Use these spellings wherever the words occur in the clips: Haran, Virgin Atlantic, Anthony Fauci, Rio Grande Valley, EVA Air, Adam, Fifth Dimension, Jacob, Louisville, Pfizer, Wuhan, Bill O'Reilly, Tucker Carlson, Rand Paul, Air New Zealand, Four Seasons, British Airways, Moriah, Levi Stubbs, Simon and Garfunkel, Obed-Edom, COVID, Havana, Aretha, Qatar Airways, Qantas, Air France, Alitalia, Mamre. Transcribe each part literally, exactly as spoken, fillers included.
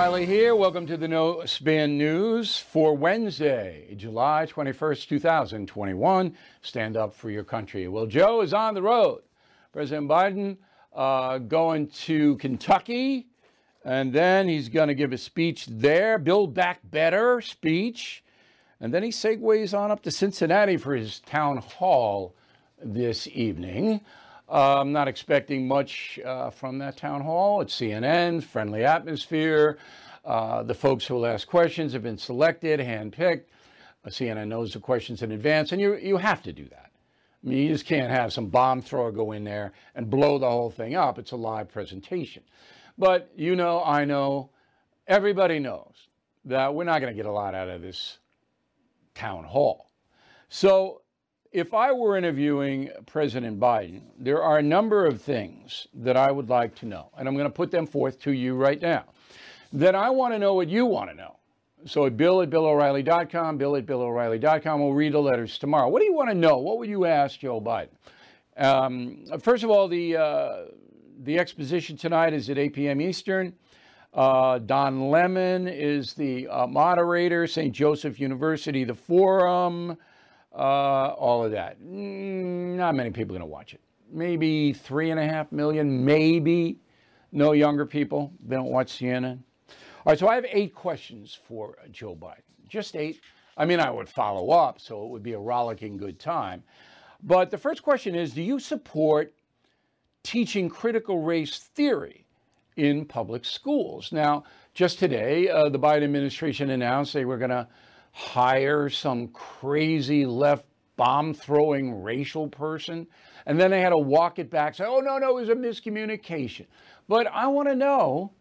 O'Reilly here. Welcome to the No Spin News for Wednesday, July twenty-first, two thousand twenty-one. Stand up for your country. Well, Joe is on the road. President Biden uh, going to Kentucky, and then he's going to give a speech there, Build Back Better speech. And then he segues on up to Cincinnati for his town hall this evening. Uh, I'm not expecting much uh, from that town hall. It's C N N, friendly atmosphere. Uh, the folks who will ask questions have been selected, handpicked. Uh, C N N knows the questions in advance, and you, you have to do that. I mean, you just can't have some bomb thrower go in there and blow the whole thing up. It's a live presentation. But you know, I know, everybody knows that we're not going to get a lot out of this town hall. So if I were interviewing President Biden, there are a number of things that I would like to know, and I'm going to put them forth to you right now. Then I want to know what you want to know. So at bill at bill o'reilly dot com, bill at bill o'reilly dot com, we'll read the letters tomorrow. What do you want to know? What would you ask Joe Biden? Um, first of all, the, uh, the exposition tonight is at eight p m Eastern. Uh, Don Lemon is the uh, moderator, Saint Joseph University, the forum. Uh, all of that. Not many people are going to watch it. Maybe three and a half million, maybe. No younger people. They don't watch C N N. All right, so I have eight questions for Joe Biden. Just eight. I mean, I would follow up, so it would be a rollicking good time. But the first question is, do you support teaching critical race theory in public schools? Now, just today, uh, the Biden administration announced they were going to hire some crazy left bomb-throwing racial person, and then they had to walk it back, say, oh, no, no, it was a miscommunication. But I want to know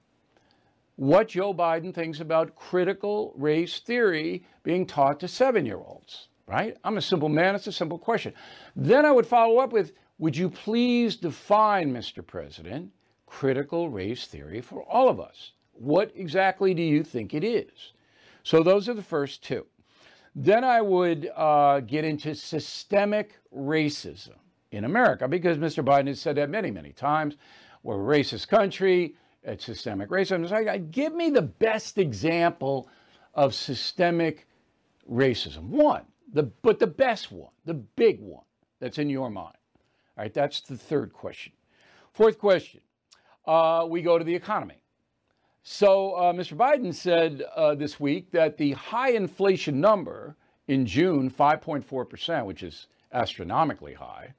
what Joe Biden thinks about critical race theory being taught to seven-year-olds, right? I'm a simple man. It's a simple question. Then I would follow up with, would you please define, Mister President, critical race theory for all of us? What exactly do you think it is? So those are the first two. Then I would uh, get into systemic racism in America, because Mister Biden has said that many, many times. We're a racist country. It's systemic racism. So I, I, give me the best example of systemic racism. One, the, but the best one, the big one that's in your mind. All right, that's the third question. Fourth question, uh, we go to the economy. So uh, Mister Biden said uh, this week that the high inflation number in June, five point four percent, which is astronomically high,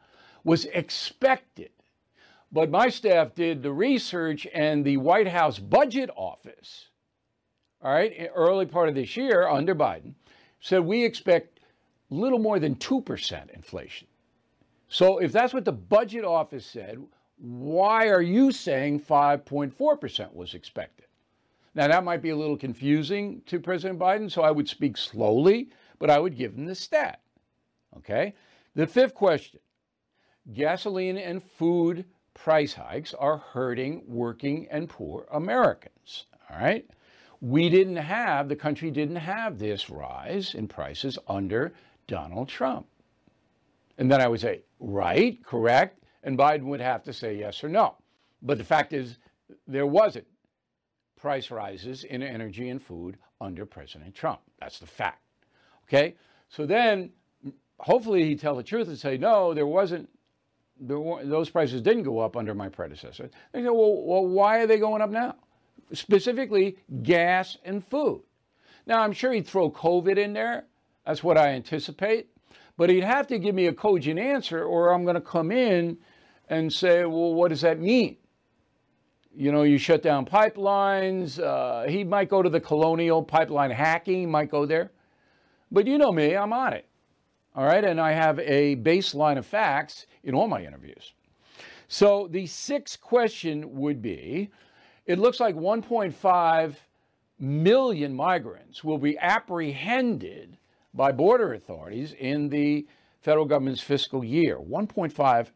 was expected. But my staff did the research, and the White House Budget Office, all right, early part of this year under Biden, said we expect little more than two percent inflation. So if that's what the Budget Office said, why are you saying five point four percent was expected? Now, that might be a little confusing to President Biden, so I would speak slowly, but I would give him the stat. Okay? The fifth question, gasoline and food price hikes are hurting working and poor Americans. All right? We didn't have, the country didn't have this rise in prices under Donald Trump. And then I would say, right, correct, and Biden would have to say yes or no. But the fact is, there wasn't price rises in energy and food under President Trump. That's the fact. Okay? So then, hopefully he'd tell the truth and say, no, there wasn't, there were, those prices didn't go up under my predecessor. They say, well, well, why are they going up now? Specifically, gas and food. Now, I'm sure he'd throw COVID in there. That's what I anticipate. But he'd have to give me a cogent answer, or I'm going to come in and say, well, what does that mean? You know, you shut down pipelines. Uh, he might go to the colonial pipeline hacking, might go there. But you know me, I'm on it. All right. And I have a baseline of facts in all my interviews. So the sixth question would be, it looks like one point five million migrants will be apprehended by border authorities in the federal government's fiscal year, one point five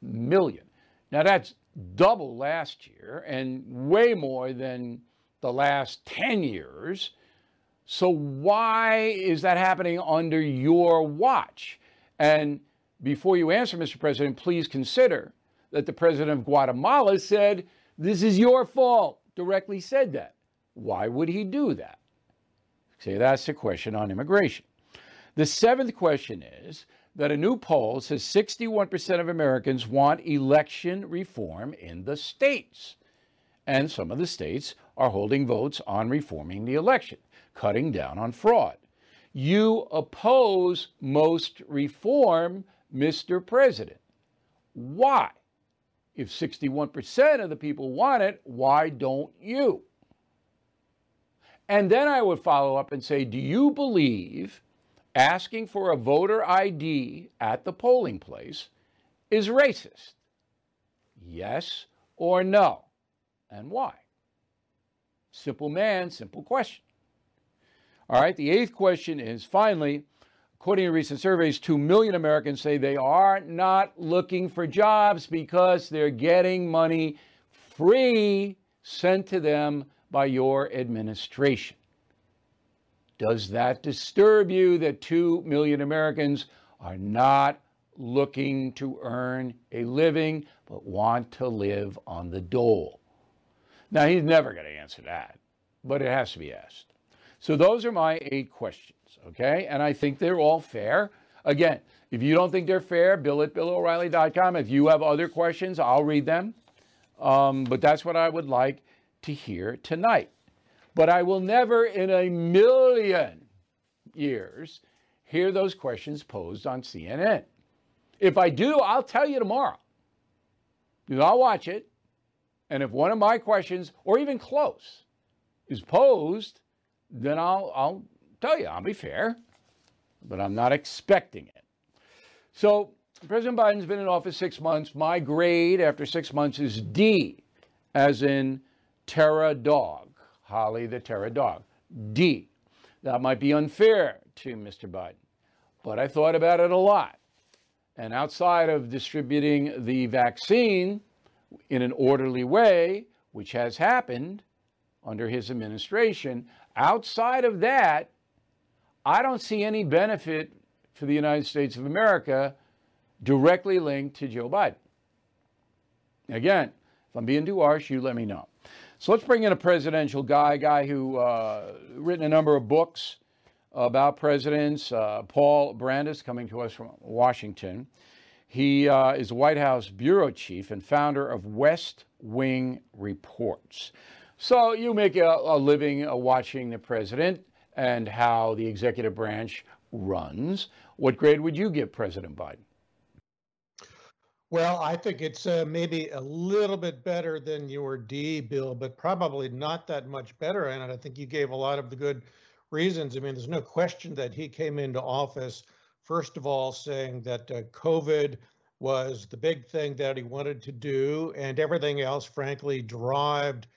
million. Now, that's double last year and way more than the last ten years. So why is that happening under your watch? And before you answer, Mister President, please consider that the president of Guatemala said, this is your fault, directly said that. Why would he do that? See, that's the question on immigration. The seventh question is that a new poll says sixty-one percent of Americans want election reform in the states. And some of the states are holding votes on reforming the election, cutting down on fraud. You oppose most reform, Mister President. Why? If sixty-one percent of the people want it, why don't you? And then I would follow up and say, do you believe asking for a voter I D at the polling place is racist? Yes or no? And why? Simple man, simple question. All right, the eighth question is, finally, according to recent surveys, two million Americans say they are not looking for jobs because they're getting money free sent to them by your administration. Does that disturb you that two million Americans are not looking to earn a living but want to live on the dole? Now, he's never going to answer that, but it has to be asked. So those are my eight questions, okay? And I think they're all fair. Again, if you don't think they're fair, bill at bill o'reilly dot com. If you have other questions, I'll read them. Um, but that's what I would like to hear tonight. But I will never in a million years hear those questions posed on C N N. If I do, I'll tell you tomorrow. Because I'll watch it. And if one of my questions, or even close, is posed, then I'll, I'll tell you. I'll be fair, but I'm not expecting it. So President Biden's been in office six months. My grade after six months is D, as in Terra Dog, Holly the Terra Dog, D. That might be unfair to Mister Biden, but I thought about it a lot. And outside of distributing the vaccine in an orderly way, which has happened under his administration, outside of that, I don't see any benefit for the United States of America directly linked to Joe Biden. Again, if I'm being too harsh, you let me know. So let's bring in a presidential guy, a guy who uh, written a number of books about presidents, uh, Paul Brandis, coming to us from Washington. He uh, is White House bureau chief and founder of West Wing Reports. So you make a, a living uh, watching the president and how the executive branch runs. What grade would you give President Biden? Well, I think it's uh, maybe a little bit better than your D, Bill, but probably not that much better. And I think you gave a lot of the good reasons. I mean, there's no question that he came into office first of all, saying that uh, COVID was the big thing that he wanted to do, and everything else, frankly, derived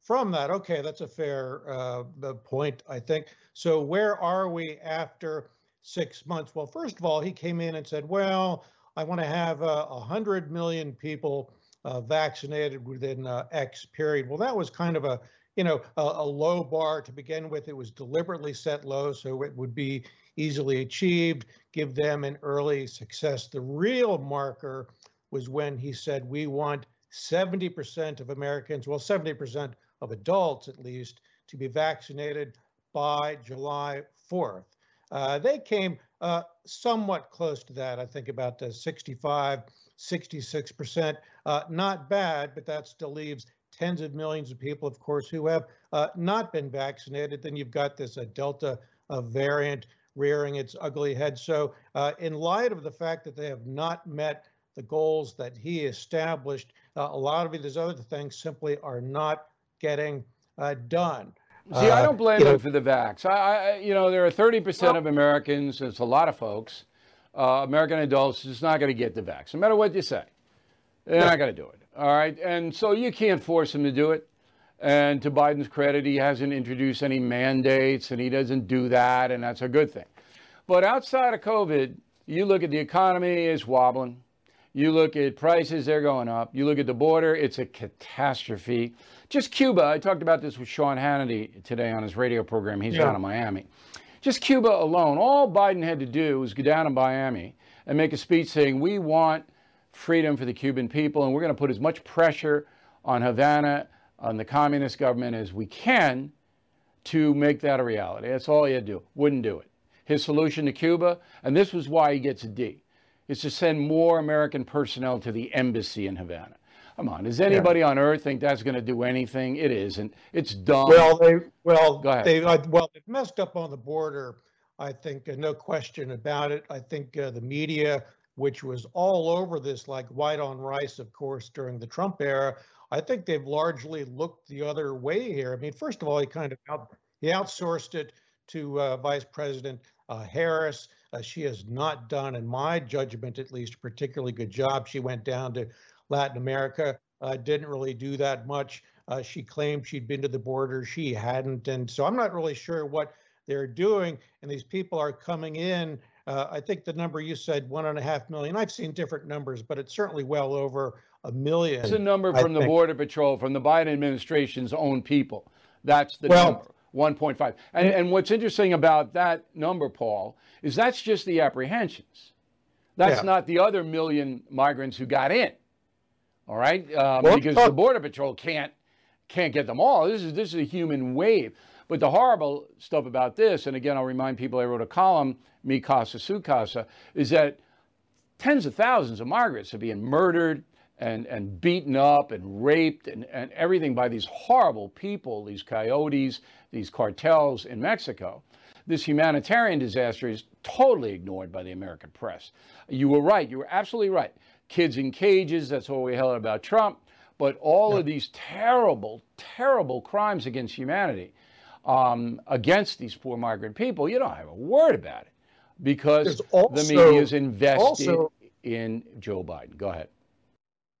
from that. Okay, that's a fair uh, point, I think. So where are we after six months? Well, first of all, he came in and said, well, I want to have uh, one hundred million people uh, vaccinated within uh, X period. Well, that was kind of a, you know, a, a low bar to begin with. It was deliberately set low, so it would be easily achieved, give them an early success. The real marker was when he said, we want seventy percent of Americans, well, seventy percent of adults at least, to be vaccinated by July fourth. Uh, they came uh, somewhat close to that, I think about uh, sixty-five, sixty-six percent. Uh, not bad, but that still leaves tens of millions of people, of course, who have uh, not been vaccinated. Then you've got this uh, Delta uh, variant rearing its ugly head. So uh, in light of the fact that they have not met the goals that he established, uh, a lot of these other things simply are not getting uh, done. See, uh, I don't blame him know. for the vax. I, I, you know, there are thirty percent well, of Americans, it's a lot of folks, uh, American adults, just not going to get the vax, no matter what you say. They're yeah. not going to do it. All right. And so you can't force them to do it. And to Biden's credit, he hasn't introduced any mandates, and he doesn't do that, and that's a good thing. But outside of COVID, you look at the economy, it's wobbling. You look at prices, they're going up. You look at the border, it's a catastrophe. Just Cuba, I talked about this with Sean Hannity today on his radio program. He's yeah. out of Miami. Just Cuba alone, all Biden had to do was go down to Miami and make a speech saying, we want freedom for the Cuban people, and we're going to put as much pressure on Havana on the communist government as we can to make that a reality. That's all he had to do. Wouldn't do it. His solution to Cuba, and this was why he gets a D, is to send more American personnel to the embassy in Havana. Come on, does anybody yeah. on earth think that's going to do anything? It isn't. It's dumb. Well, they well they well they've messed up on the border. I think uh, no question about it. I think uh, the media, which was all over this like white on rice, of course, during the Trump era, I think they've largely looked the other way here. I mean, first of all, he kind of out, he outsourced it to uh, Vice President uh, Harris. Uh, she has not done, in my judgment at least, a particularly good job. She went down to Latin America, uh, didn't really do that much. Uh, she claimed she'd been to the border. She hadn't. And so I'm not really sure what they're doing. And these people are coming in. Uh, I think the number you said, one and a half million. I've seen different numbers, but it's certainly well over a million. It's a number from the Border Patrol, from the Biden administration's own people. That's the well, number. one point five. And, and what's interesting about that number, Paul, is that's just the apprehensions. That's yeah. not the other million migrants who got in. All right. Um, well, because the Border Patrol can't can't get them all. This is this is a human wave. But the horrible stuff about this, and again, I'll remind people, I wrote a column, Mi Casa, Su Casa, is that tens of thousands of migrants are being murdered and, and beaten up and raped and, and everything by these horrible people, these coyotes, these cartels in Mexico. This humanitarian disaster is totally ignored by the American press. You were right. You were absolutely right. Kids in cages, that's what we held about Trump. But all of these terrible, terrible crimes against humanity, um, against these poor migrant people, you don't have a word about it because also, the media is invested also, in Joe Biden. Go ahead.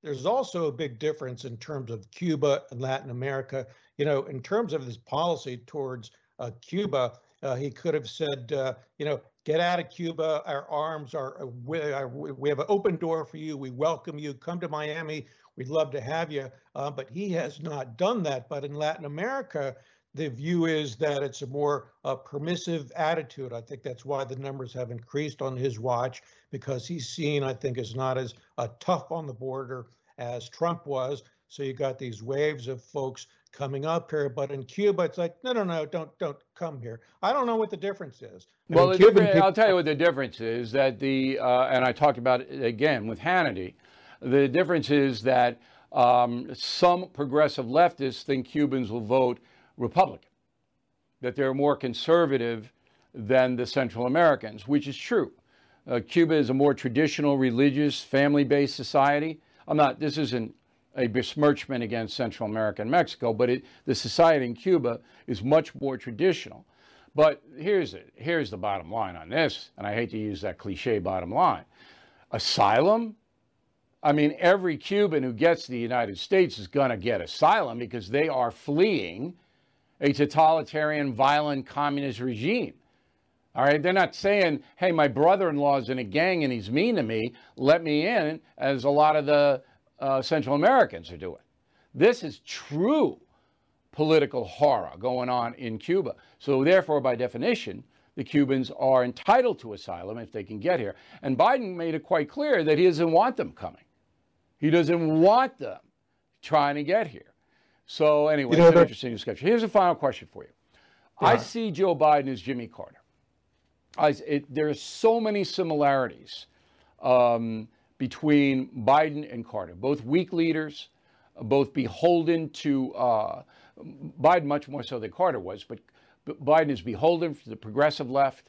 There's also a big difference in terms of Cuba and Latin America. You know, in terms of his policy towards uh, Cuba, uh, he could have said, uh, you know, get out of Cuba. Our arms are, we, are, we have an open door for you. We welcome you. Come to Miami. We'd love to have you. Uh, but he has not done that. But in Latin America, the view is that it's a more uh, permissive attitude. I think that's why the numbers have increased on his watch, because he's seen, I think, is not as uh, tough on the border as Trump was. So you got these waves of folks coming up here, but in Cuba, it's like, no, no, no, don't, don't come here. I don't know what the difference is. I well, mean, the difference, I'll tell you what the difference is, that the, uh, and I talked about it again with Hannity, the difference is that um, some progressive leftists think Cubans will vote Republican, that they're more conservative than the Central Americans, which is true. Uh, Cuba is a more traditional, religious, family-based society. I'm not, this isn't a besmirchment against Central America and Mexico, but it, the society in Cuba is much more traditional. But here's it. Here's the bottom line on this, and I hate to use that cliche bottom line. Asylum? I mean, every Cuban who gets to the United States is going to get asylum because they are fleeing a totalitarian, violent, communist regime. All right, they're not saying, hey, my brother-in-law's in a gang and he's mean to me, let me in, as a lot of the Uh, Central Americans are doing. This is true political horror going on in Cuba. So therefore, by definition, the Cubans are entitled to asylum if they can get here. And Biden made it quite clear that he doesn't want them coming. He doesn't want them trying to get here. So anyway, you know, it's an interesting discussion. Here's a final question for you. Yeah. I see Joe Biden as Jimmy Carter. I, it, there are so many similarities Um, between Biden and Carter, both weak leaders, both beholden to uh, Biden, much more so than Carter was, but Biden is beholden to the progressive left.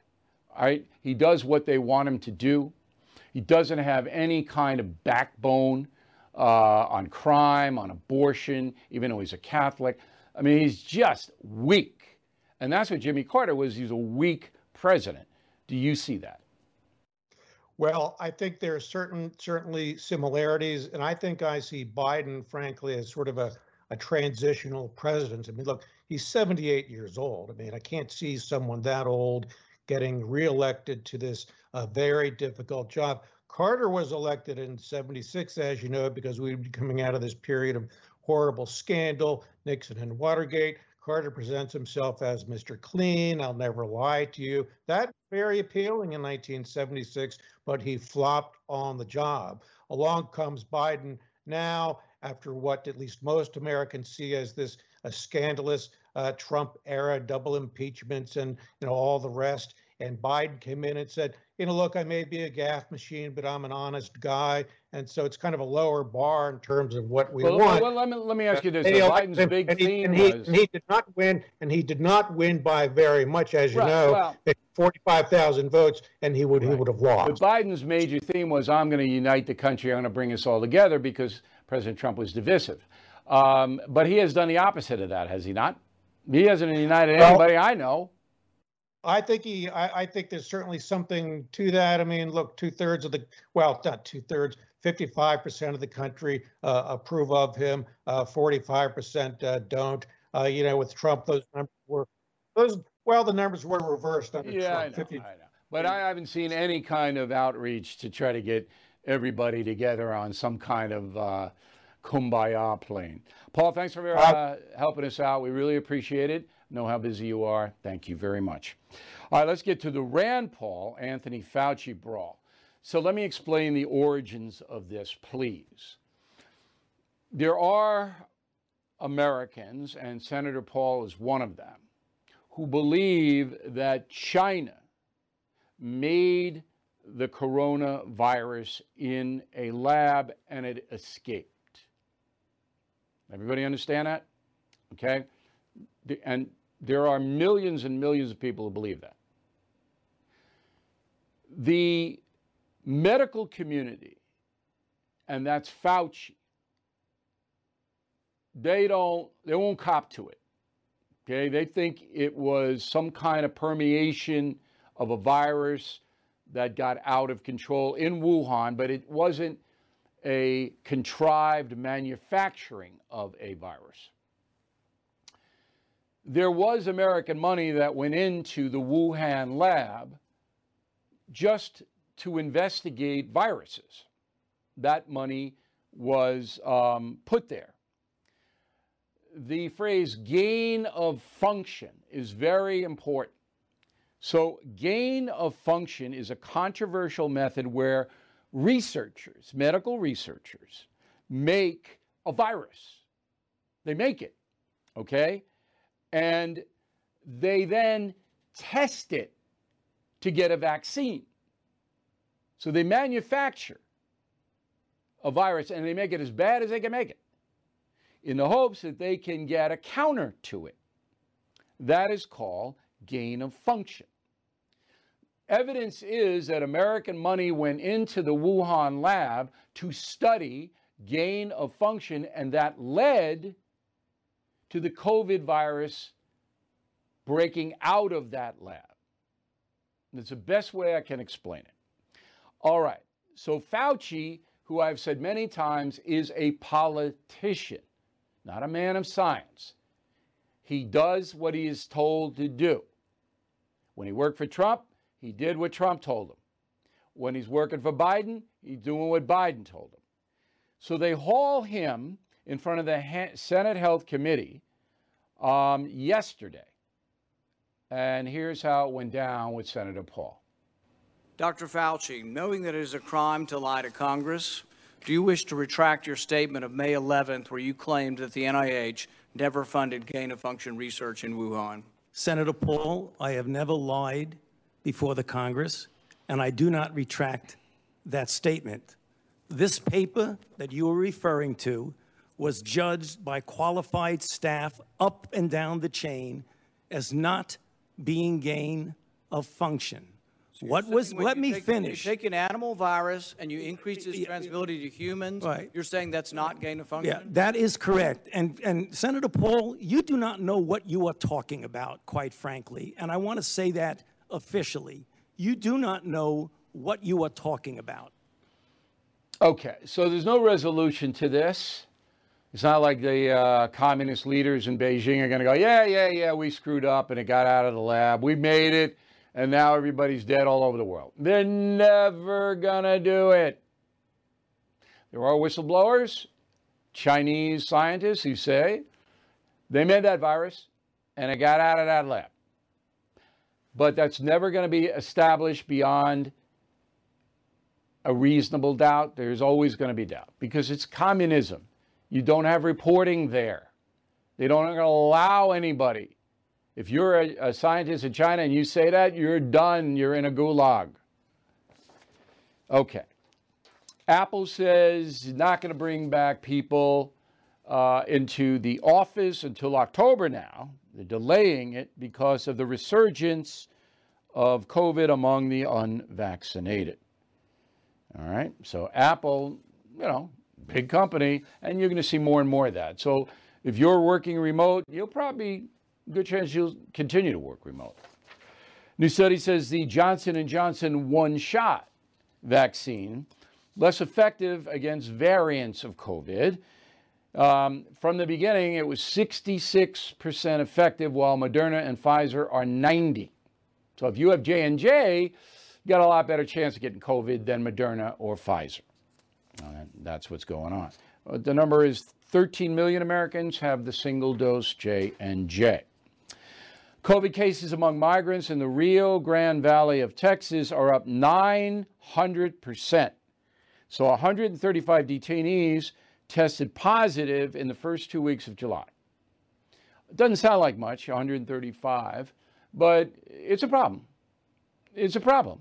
All right? He does what they want him to do. He doesn't have any kind of backbone uh, on crime, on abortion, even though he's a Catholic. I mean, he's just weak. And that's what Jimmy Carter was. He's a weak president. Do you see that? Well, I think there are certain, certainly similarities, and I think I see Biden, frankly, as sort of a, a transitional president. I mean, look, he's seventy-eight years old. I mean, I can't see someone that old getting reelected to this uh, very difficult job. Carter was elected in seventy-six, as you know, because we were coming out of this period of horrible scandal, Nixon and Watergate. Carter presents himself as Mister Clean, I'll never lie to you. That very appealing in nineteen seventy-six, but he flopped on the job. Along comes Biden now, after what at least most Americans see as this a scandalous uh, Trump era, double impeachments and, you know, all the rest. And Biden came in and said, you know, look, I may be a gaffe machine, but I'm an honest guy. And so it's kind of a lower bar in terms of what we well, want. Well, let me, let me ask you this. So Biden's and, big and theme he, was... And he did not win, and he did not win by very much, as you right, know, well, forty-five thousand votes, and he would, right. he would have lost. But Biden's major theme was, I'm going to unite the country, I'm going to bring us all together, because President Trump was divisive. Um, but he has done the opposite of that, has he not? He hasn't united well, anybody I know. I think he. I, I think there's certainly something to that. I mean, look, two thirds of the well, not two thirds, fifty-five percent of the country uh, approve of him. Uh, forty-five percent uh, don't. Uh, you know, with Trump, those numbers were those. Well, the numbers were reversed under yeah, Trump. I know, fifty I know. But I haven't seen any kind of outreach to try to get everybody together on some kind of uh, kumbaya plane. Paul, thanks for uh, helping us out. We really appreciate it. Know how busy you are. Thank you very much. All right, let's get to the Rand Paul, Anthony Fauci brawl. So let me explain the origins of this, please. There are Americans, and Senator Paul is one of them, who believe that China made the coronavirus in a lab and it escaped. Everybody understand that? Okay. And there are millions and millions of people who believe that. The medical community, and that's Fauci, they don't, they won't cop to it. Okay, they think it was some kind of permeation of a virus that got out of control in Wuhan, but it wasn't a contrived manufacturing of a virus. There was American money that went into the Wuhan lab just to investigate viruses. That money was um, put there. The phrase gain of function is very important. So gain of function is a controversial method where researchers, medical researchers, make a virus. They make it, okay? And they then test it to get a vaccine. So they manufacture a virus and they make it as bad as they can make it in the hopes that they can get a counter to it. That is called gain of function. Evidence is that American money went into the Wuhan lab to study gain of function, and that led to the COVID virus breaking out of that lab. That's the best way I can explain it. All right, so Fauci, who I've said many times, is a politician, not a man of science. He does what he is told to do. When he worked for Trump, he did what Trump told him. When he's working for Biden, he's doing what Biden told him. So they haul him in front of the Senate Health Committee um, yesterday. And here's how it went down with Senator Paul. Doctor Fauci, knowing that it is a crime to lie to Congress, do you wish to retract your statement of May eleventh where you claimed that the N I H never funded gain-of-function research in Wuhan? Senator Paul, I have never lied before the Congress, and I do not retract that statement. This paper that you are referring to was judged by qualified staff up and down the chain as not being gain of function. So what was, let me take, finish. You take an animal virus and you increase its transmissibility to humans, right. You're saying that's not gain of function? Yeah, that is correct. And, and Senator Paul, you do not know what you are talking about, quite frankly. And I want to say that officially. You do not know what you are talking about. Okay, so there's no resolution to this. It's not like the uh, communist leaders in Beijing are going to go, yeah, yeah, yeah, we screwed up and it got out of the lab. We made it, and now everybody's dead all over the world. They're never going to do it. There are whistleblowers, Chinese scientists who say they made that virus and it got out of that lab. But that's never going to be established beyond a reasonable doubt. There's always going to be doubt because it's communism. You don't have reporting there. They don't allow anybody. If you're a, a scientist in China and you say that, you're done. You're in a gulag. Okay. Apple says not going to bring back people uh, into the office until October now. They're delaying it because of the resurgence of COVID among the unvaccinated. All right. So Apple, you know, big company, and you're going to see more and more of that. So if you're working remote, you'll probably, good chance you'll continue to work remote. New study says the Johnson and Johnson one-shot vaccine, less effective against variants of COVID. Um, from the beginning, it was sixty-six percent effective, while Moderna and Pfizer are ninety. So if you have J and J, you got a lot better chance of getting COVID than Moderna or Pfizer. And that's what's going on. The number is thirteen million Americans have the single-dose J and J. COVID cases among migrants in the Rio Grande Valley of Texas are up nine hundred percent. So one hundred thirty-five detainees tested positive in the first two weeks of July. It doesn't sound like much, one hundred thirty-five, but it's a problem. It's a problem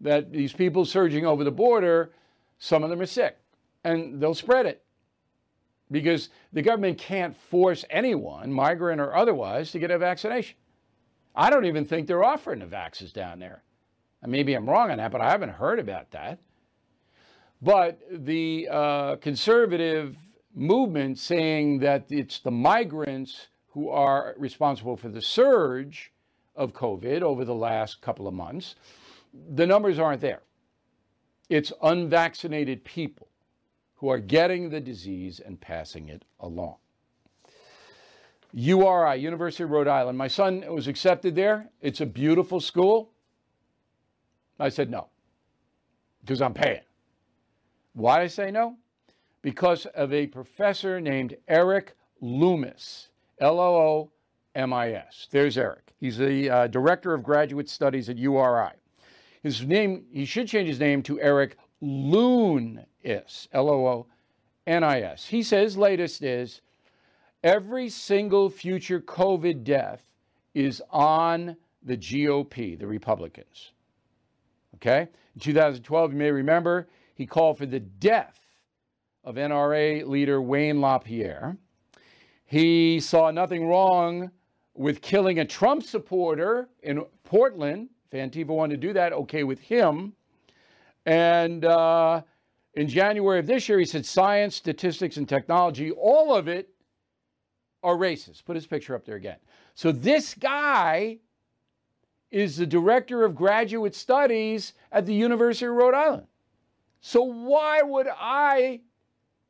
that these people surging over the border, some of them are sick, and they'll spread it. Because the government can't force anyone, migrant or otherwise, to get a vaccination. I don't even think they're offering the vaccines down there. And maybe I'm wrong on that, but I haven't heard about that. But the uh, conservative movement saying that it's the migrants who are responsible for the surge of COVID over the last couple of months, the numbers aren't there. It's unvaccinated people who are getting the disease and passing it along. U R I, University of Rhode Island. My son was accepted there. It's a beautiful school. I said no, because I'm paying. Why did I say no? Because of a professor named Eric Loomis, L O O M I S. There's Eric. He's the uh, director of graduate studies at U R I. His name, he should change his name to Eric Loonis, L O O N I S. He says latest is every single future COVID death is on the G O P, the Republicans. Okay? In two thousand twelve, you may remember, he called for the death of N R A leader Wayne LaPierre. He saw nothing wrong with killing a Trump supporter in Portland. If Antifa wanted to do that, okay with him. And uh, in January of this year, he said science, statistics, and technology, all of it are racist. Put his picture up there again. So this guy is the director of graduate studies at the University of Rhode Island. So why would I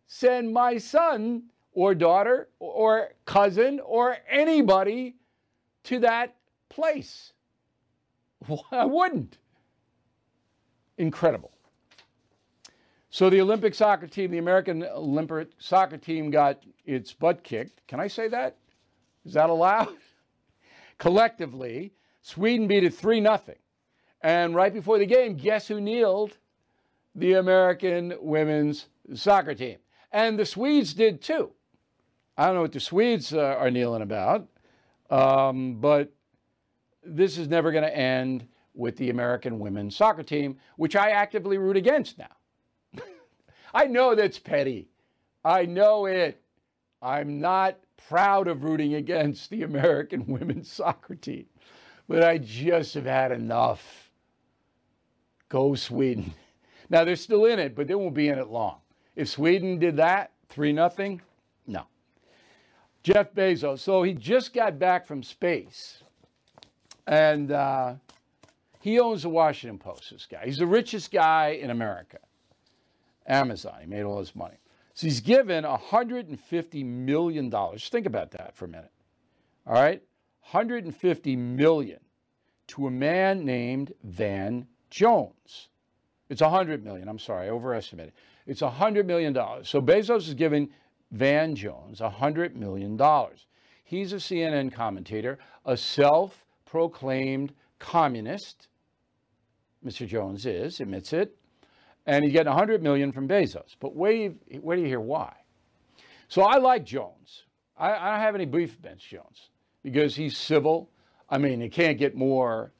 send my son or daughter or cousin or anybody to that place? Well, I wouldn't. Incredible. So the Olympic soccer team, the American Olympic soccer team, got its butt kicked. Can I say that? Is that allowed? Collectively, Sweden beat it three nothing. And right before the game, guess who kneeled? The American women's soccer team. And the Swedes did too. I don't know what the Swedes uh, are kneeling about, um, but this is never going to end with the American women's soccer team, which I actively root against now. I know that's petty. I know it. I'm not proud of rooting against the American women's soccer team, but I just have had enough. Go Sweden. Now, they're still in it, but they won't be in it long. If Sweden did that, three nothing, no. Jeff Bezos. So he just got back from space. And uh, he owns the Washington Post, this guy. He's the richest guy in America. Amazon, he made all his money. So he's given one hundred fifty million dollars. Think about that for a minute. All right? one hundred fifty million dollars to a man named Van Jones. It's one hundred million dollars. I'm sorry, I overestimated. It's one hundred million dollars. So Bezos is giving Van Jones one hundred million dollars. He's a C N N commentator, a self-proclaimed communist. Mister Jones is, admits it, and he's getting one hundred million dollars from Bezos. But where do you, where do you hear why? So I like Jones. I, I don't have any beef with Van Jones because he's civil. I mean, it can't get more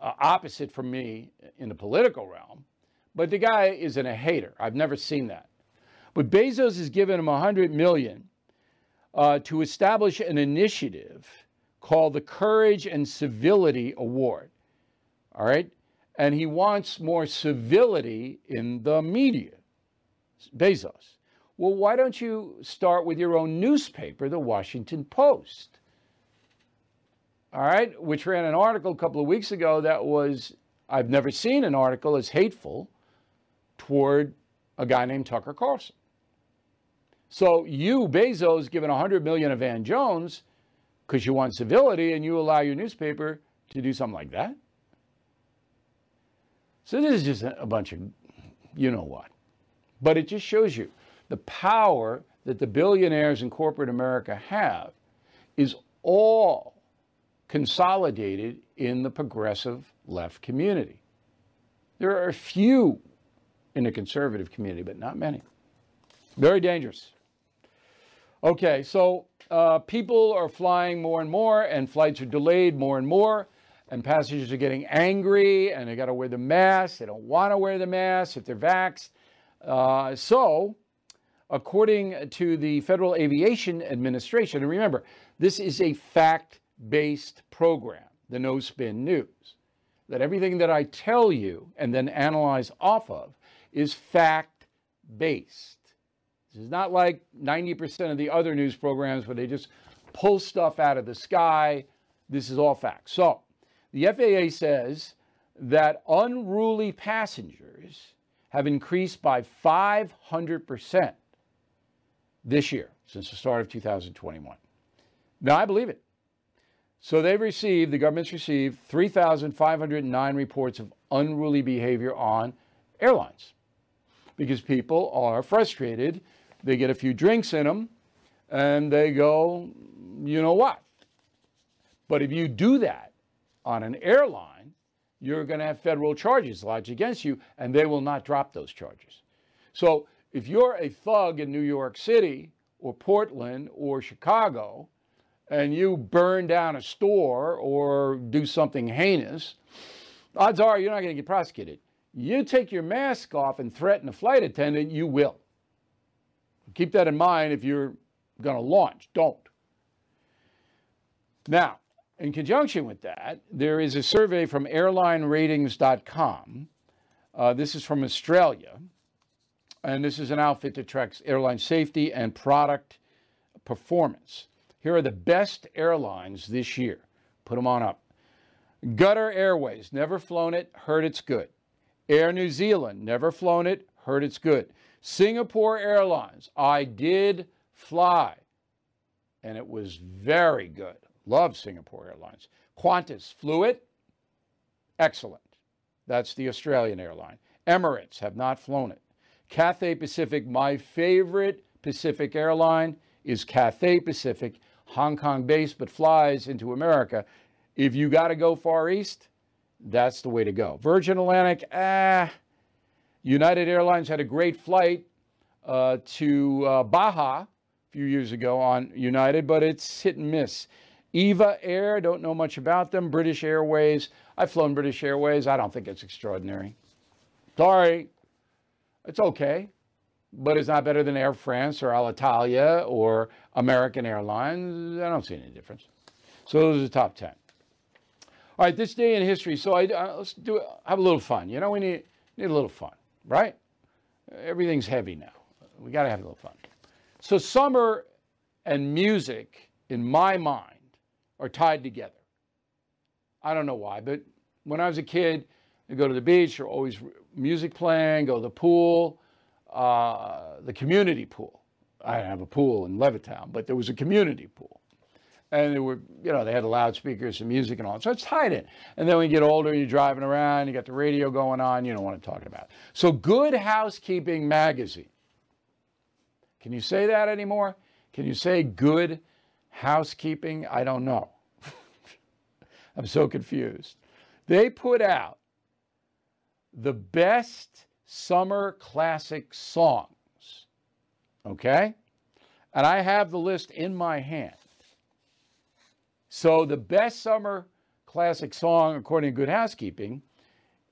uh, opposite from me in the political realm. But the guy isn't a hater. I've never seen that. But Bezos has given him one hundred million dollars uh, to establish an initiative called the Courage and Civility Award. All right? And he wants more civility in the media. Bezos. Well, why don't you start with your own newspaper, the Washington Post? All right? Which ran an article a couple of weeks ago that was, I've never seen an article as hateful toward a guy named Tucker Carlson. So you, Bezos, given one hundred million dollars to Van Jones because you want civility and you allow your newspaper to do something like that? So this is just a bunch of you know what. But it just shows you the power that the billionaires in corporate America have is all consolidated in the progressive left community. There are a few in the conservative community, but not many. Very dangerous. Okay, so uh, people are flying more and more, and flights are delayed more and more. And passengers are getting angry, and they got to wear the mask. They don't want to wear the mask if they're vaxxed. Uh, so, according to the Federal Aviation Administration, and remember, this is a fact-based program, the No Spin News, that everything that I tell you and then analyze off of is fact-based. This is not like ninety percent of the other news programs where they just pull stuff out of the sky. This is all facts. So, the F A A says that unruly passengers have increased by five hundred percent this year, since the start of two thousand twenty-one. Now, I believe it. So they've received, the government's received three thousand five hundred nine reports of unruly behavior on airlines because people are frustrated. They get a few drinks in them and they go, you know what? But if you do that on an airline, you're going to have federal charges lodged against you, and they will not drop those charges. So if you're a thug in New York City or Portland or Chicago, and you burn down a store or do something heinous, odds are you're not going to get prosecuted. You take your mask off and threaten a flight attendant, you will. Keep that in mind if you're going to launch. Don't. Now, in conjunction with that, there is a survey from airline ratings dot com. Uh, this is from Australia. And this is an outfit that tracks airline safety and product performance. Here are the best airlines this year. Put them on up. Qatar Airways, never flown it, heard it's good. Air New Zealand, never flown it, heard it's good. Singapore Airlines, I did fly. And it was very good. Love Singapore Airlines. Qantas flew it. Excellent. That's the Australian airline. Emirates have not flown it. Cathay Pacific, my favorite Pacific airline is Cathay Pacific, Hong Kong based, but flies into America. If you got to go Far East, that's the way to go. Virgin Atlantic, ah. United Airlines had a great flight uh, to uh, Baja a few years ago on United, but it's hit and miss. EVA Air, don't know much about them. British Airways, I've flown British Airways. I don't think it's extraordinary. Sorry. It's okay. But it's not better than Air France or Alitalia or American Airlines. I don't see any difference. So those are the top ten. All right, this day in history. So I, uh, let's do have a little fun. You know, we need, need a little fun, right? Everything's heavy now. We got to have a little fun. So summer and music, in my mind, are tied together. I don't know why, but when I was a kid, I'd go to the beach, there was always music playing, go to the pool, uh, the community pool. I didn't have a pool in Levittown, but there was a community pool. And there were, you know, they had loudspeakers and music and all that. So it's tied in. And then when you get older, you're driving around, you got the radio going on, you don't want to talk about it. So Good Housekeeping magazine. Can you say that anymore? Can you say Good Housekeeping? I don't know. I'm so confused. They put out the best summer classic songs, okay? And I have the list in my hand. So the best summer classic song, according to Good Housekeeping,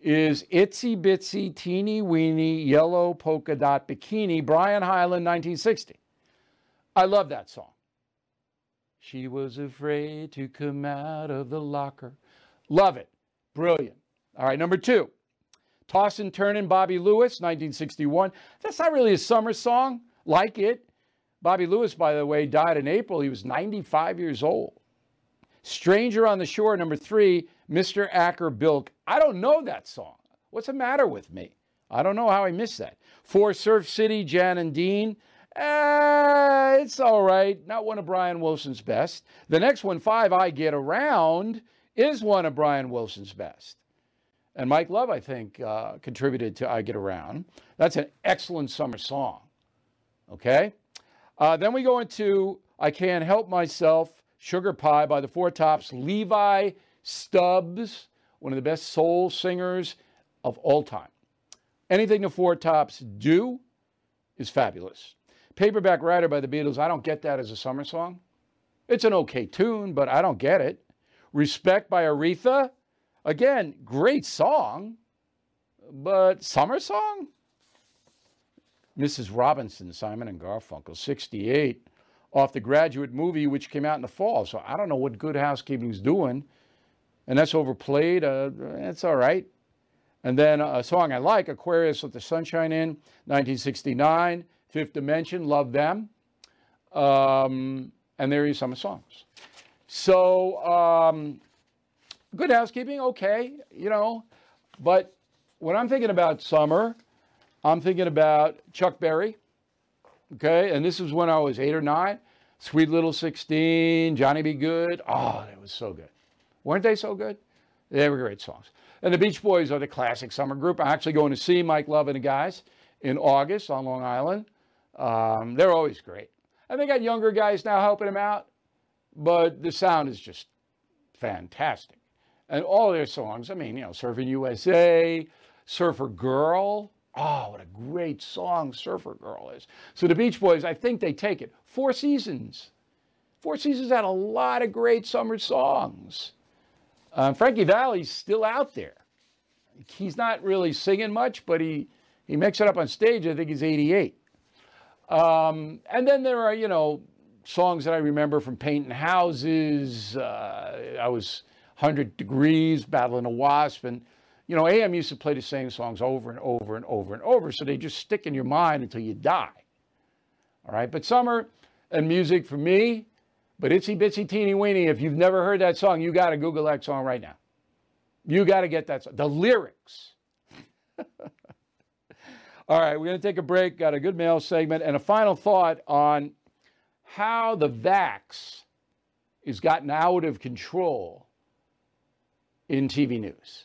is Itsy Bitsy Teeny Weeny Yellow Polka Dot Bikini, Brian Hyland, nineteen sixty. I love that song. She was afraid to come out of the locker. Love it. Brilliant. All right, number two. Toss and Turn in Bobby Lewis, nineteen sixty-one. That's not really a summer song. Like it. Bobby Lewis, by the way, died in April. He was ninety-five years old. Stranger on the Shore, number three, Mister Acker Bilk. I don't know that song. What's the matter with me? I don't know how I missed that. Four, Surf City, Jan and Dean. Uh, it's all right. Not one of Brian Wilson's best. The next one, five, I Get Around, is one of Brian Wilson's best. And Mike Love, I think, uh, contributed to I Get Around. That's an excellent summer song. Okay? Uh, then we go into I Can't Help Myself, Sugar Pie by the Four Tops, Levi Stubbs, one of the best soul singers of all time. Anything the Four Tops do is fabulous. Paperback Writer by the Beatles, I don't get that as a summer song. It's an okay tune, but I don't get it. Respect by Aretha, again, great song, but summer song? Missus Robinson, Simon and Garfunkel, sixty-eight, off The Graduate movie, which came out in the fall. So I don't know what Good Housekeeping's doing. And that's overplayed. Uh, that's all right. And then a song I like, Aquarius, Let the Sunshine In, nineteen sixty-nine, Fifth Dimension, love them. Um, and there are your summer songs. So um, Good Housekeeping, okay, you know. But when I'm thinking about summer, I'm thinking about Chuck Berry, okay? And this was when I was eight or nine. Sweet Little sixteen, Johnny B. Good. Oh, that was so good. Weren't they so good? They were great songs. And the Beach Boys are the classic summer group. I'm actually going to see Mike Love and the guys in August on Long Island. Um, they're always great. And they got younger guys now helping them out, but the sound is just fantastic. And all their songs, I mean, you know, Surfing U S A, Surfer Girl. Oh, what a great song Surfer Girl is. So the Beach Boys, I think they take it. Four Seasons. Four Seasons had a lot of great summer songs. Uh, Frankie Valli's still out there. He's not really singing much, but he, he makes it up on stage. I think he's eighty-eight. Um, and then there are, you know, songs that I remember from Painting Houses. Uh, I was one hundred degrees, Battling a Wasp, and you know, A M used to play the same songs over and over and over and over, so they just stick in your mind until you die. All right, but summer and music for me, but Itsy Bitsy Teeny Weeny, if you've never heard that song, you got to Google that song right now. You got to get that song. The lyrics. All right, we're going to take a break. Got a good mail segment and a final thought on how the vax has gotten out of control in T V news.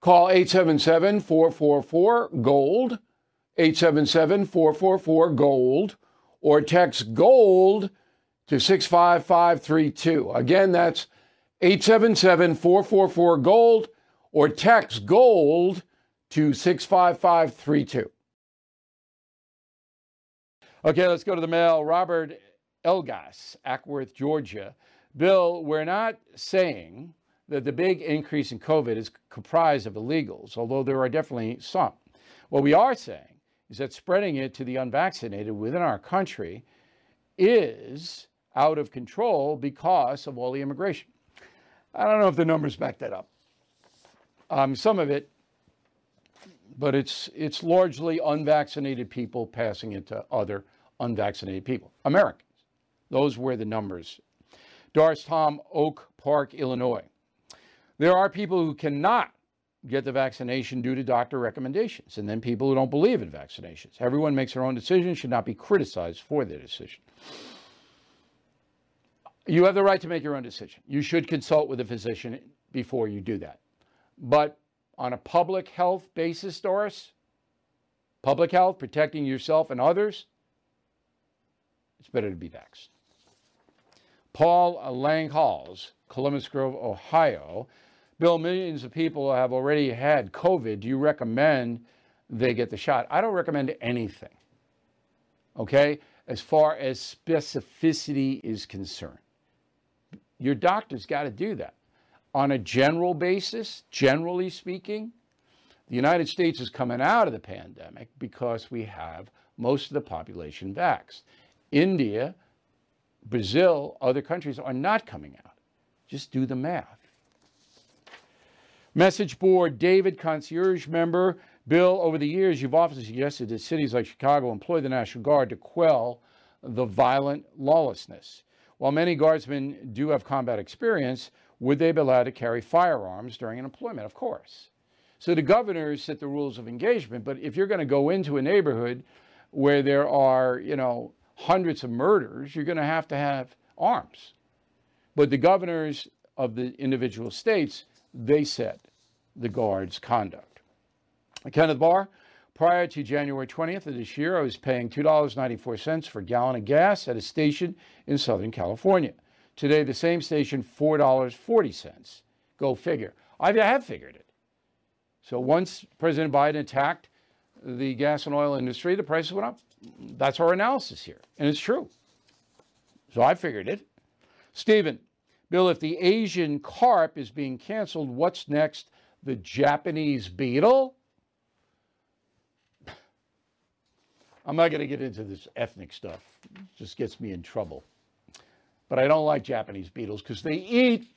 Call eight seven seven, four four four, GOLD, eight seven seven, four four four, GOLD, or text GOLD to six five five three two. Again, that's eight seven seven, four four four, GOLD, or text GOLD to six five five three two. Okay, let's go to the mail. Robert Elgas, Ackworth, Georgia. Bill, we're not saying that the big increase in COVID is comprised of illegals, although there are definitely some. What we are saying is that spreading it to the unvaccinated within our country is out of control because of all the immigration. I don't know if the numbers back that up. Um, some of it, but it's it's largely unvaccinated people passing it to other unvaccinated people, Americans. Those were the numbers. Darsham, Oak Park, Illinois. There are people who cannot get the vaccination due to doctor recommendations, and then people who don't believe in vaccinations. Everyone makes their own decision, should not be criticized for their decision. You have the right to make your own decision. You should consult with a physician before you do that. But on a public health basis, Doris, public health, protecting yourself and others, it's better to be vaxxed. Paul Langhalls, Columbus Grove, Ohio. Bill, millions of people have already had COVID. Do you recommend they get the shot? I don't recommend anything, okay, as far as specificity is concerned. Your doctor's got to do that. On a general basis, generally speaking, the United States is coming out of the pandemic because we have most of the population vaxxed. India, Brazil, other countries are not coming out. Just do the math. Message board, David, concierge member. Bill, over the years, you've often suggested that cities like Chicago employ the National Guard to quell the violent lawlessness. While many guardsmen do have combat experience, would they be allowed to carry firearms during an employment? Of course. So the governors set the rules of engagement, but if you're going to go into a neighborhood where there are, you know, hundreds of murders, you're going to have to have arms. But the governors of the individual states, they set the guard's conduct. Kenneth Barr, prior to January twentieth of this year, I was paying two dollars and ninety-four cents for a gallon of gas at a station in Southern California. Today, the same station, four dollars and forty cents. Go figure. I have figured it. So once President Biden attacked the gas and oil industry, the prices went up. That's our analysis here, and it's true. So I figured it. Stephen, Bill, if the Asian carp is being canceled, what's next? The Japanese beetle? I'm not going to get into this ethnic stuff. It just gets me in trouble. But I don't like Japanese beetles because they eat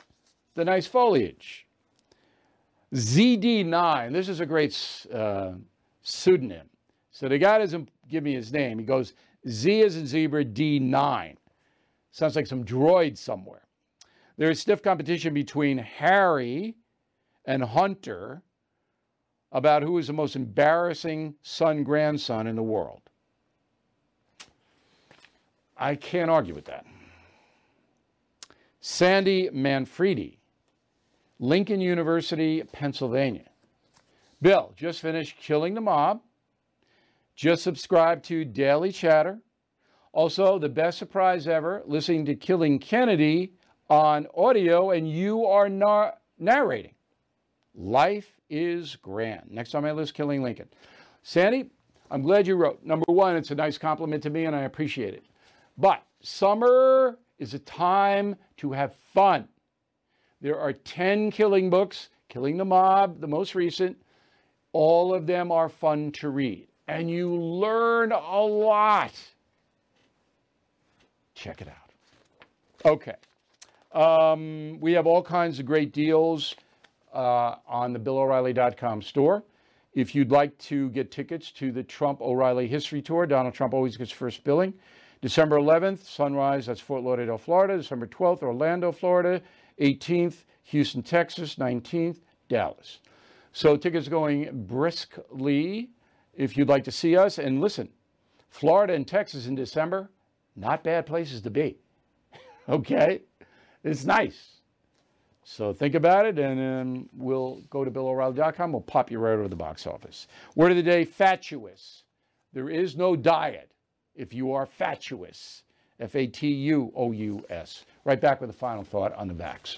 the nice foliage. Z D nine, this is a great uh, pseudonym. So the guy doesn't give me his name. He goes, Z as in zebra, D nine. Sounds like some droid somewhere. There is stiff competition between Harry and Hunter about who is the most embarrassing son-grandson in the world. I can't argue with that. Sandy Manfredi, Lincoln University, Pennsylvania. Bill, just finished Killing the Mob. Just subscribe to Daily Chatter. Also, the best surprise ever, listening to Killing Kennedy on audio, and you are nar- narrating. Life is grand. Next on my list, Killing Lincoln. Sandy, I'm glad you wrote. Number one, it's a nice compliment to me, and I appreciate it. But summer is a time to have fun. There are ten killing books, Killing the Mob, the most recent. All of them are fun to read. And you learn a lot. Check it out. Okay. Um, we have all kinds of great deals uh, on the Bill O'Reilly dot com store. If you'd like to get tickets to the Trump O'Reilly History Tour, Donald Trump always gets first billing. December eleventh, Sunrise, that's Fort Lauderdale, Florida. December twelfth, Orlando, Florida. eighteenth, Houston, Texas. nineteenth, Dallas. So tickets going briskly. If you'd like to see us, and listen, Florida and Texas in December, not bad places to be. Okay? It's nice. So think about it, and then we'll go to Bill O'Reilly dot com. We'll pop you right over to the box office. Word of the day, fatuous. There is no diet if you are fatuous. F A T U O U S. Right back with a final thought on the vax.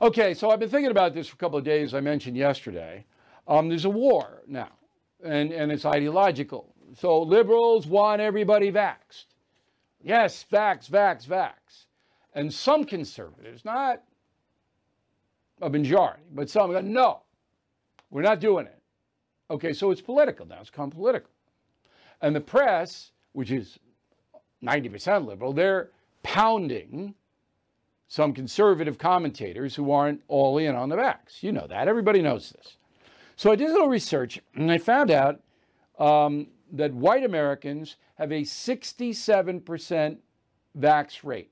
Okay, so I've been thinking about this for a couple of days. I mentioned yesterday. Um, there's a war now, and, and it's ideological. So liberals want everybody vaxxed. Yes, vax, vax, vax. And some conservatives, not a majority, but some go, no, we're not doing it. Okay, so it's political now. It's become political. And the press, which is ninety percent liberal, they're pounding some conservative commentators who aren't all in on the vax. You know that. Everybody knows this. So I did a little research, and I found out um, that white Americans have a sixty-seven percent vax rate.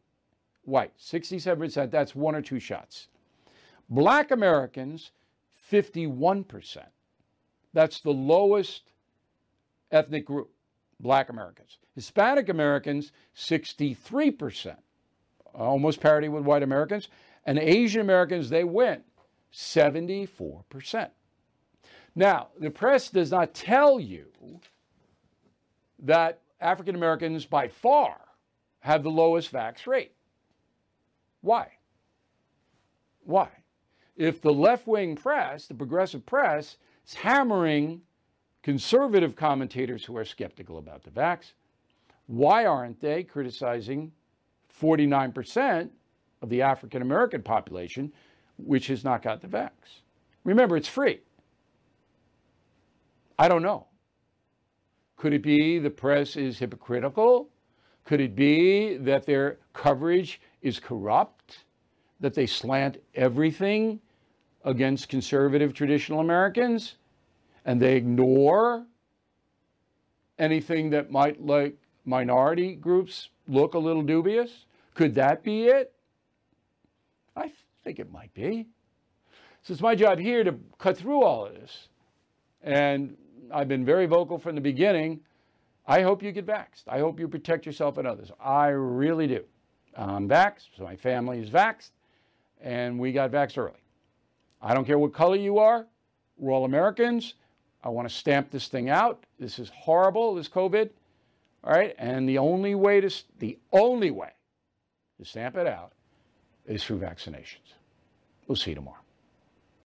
White, sixty-seven percent, that's one or two shots. Black Americans, fifty-one percent. That's the lowest ethnic group, Black Americans. Hispanic Americans, sixty-three percent. Almost parity with white Americans, and Asian Americans, they win, seventy-four percent. Now, the press does not tell you that African Americans by far have the lowest vax rate. Why? Why? If the left-wing press, the progressive press, is hammering conservative commentators who are skeptical about the vax, why aren't they criticizing forty-nine percent of the African-American population, which has not got the vax? Remember, it's free. I don't know. Could it be the press is hypocritical? Could it be that their coverage is corrupt, that they slant everything against conservative traditional Americans, and they ignore anything that might like minority groups look a little dubious? Could that be it? I think it might be. So it's my job here to cut through all of this. And I've been very vocal from the beginning. I hope you get vaxxed. I hope you protect yourself and others. I really do. I'm vaxxed, so my family is vaxxed, and we got vaxxed early. I don't care what color you are. We're all Americans. I want to stamp this thing out. This is horrible, this COVID. All right, and the only way to the only way to stamp it out is through vaccinations. We'll see you tomorrow.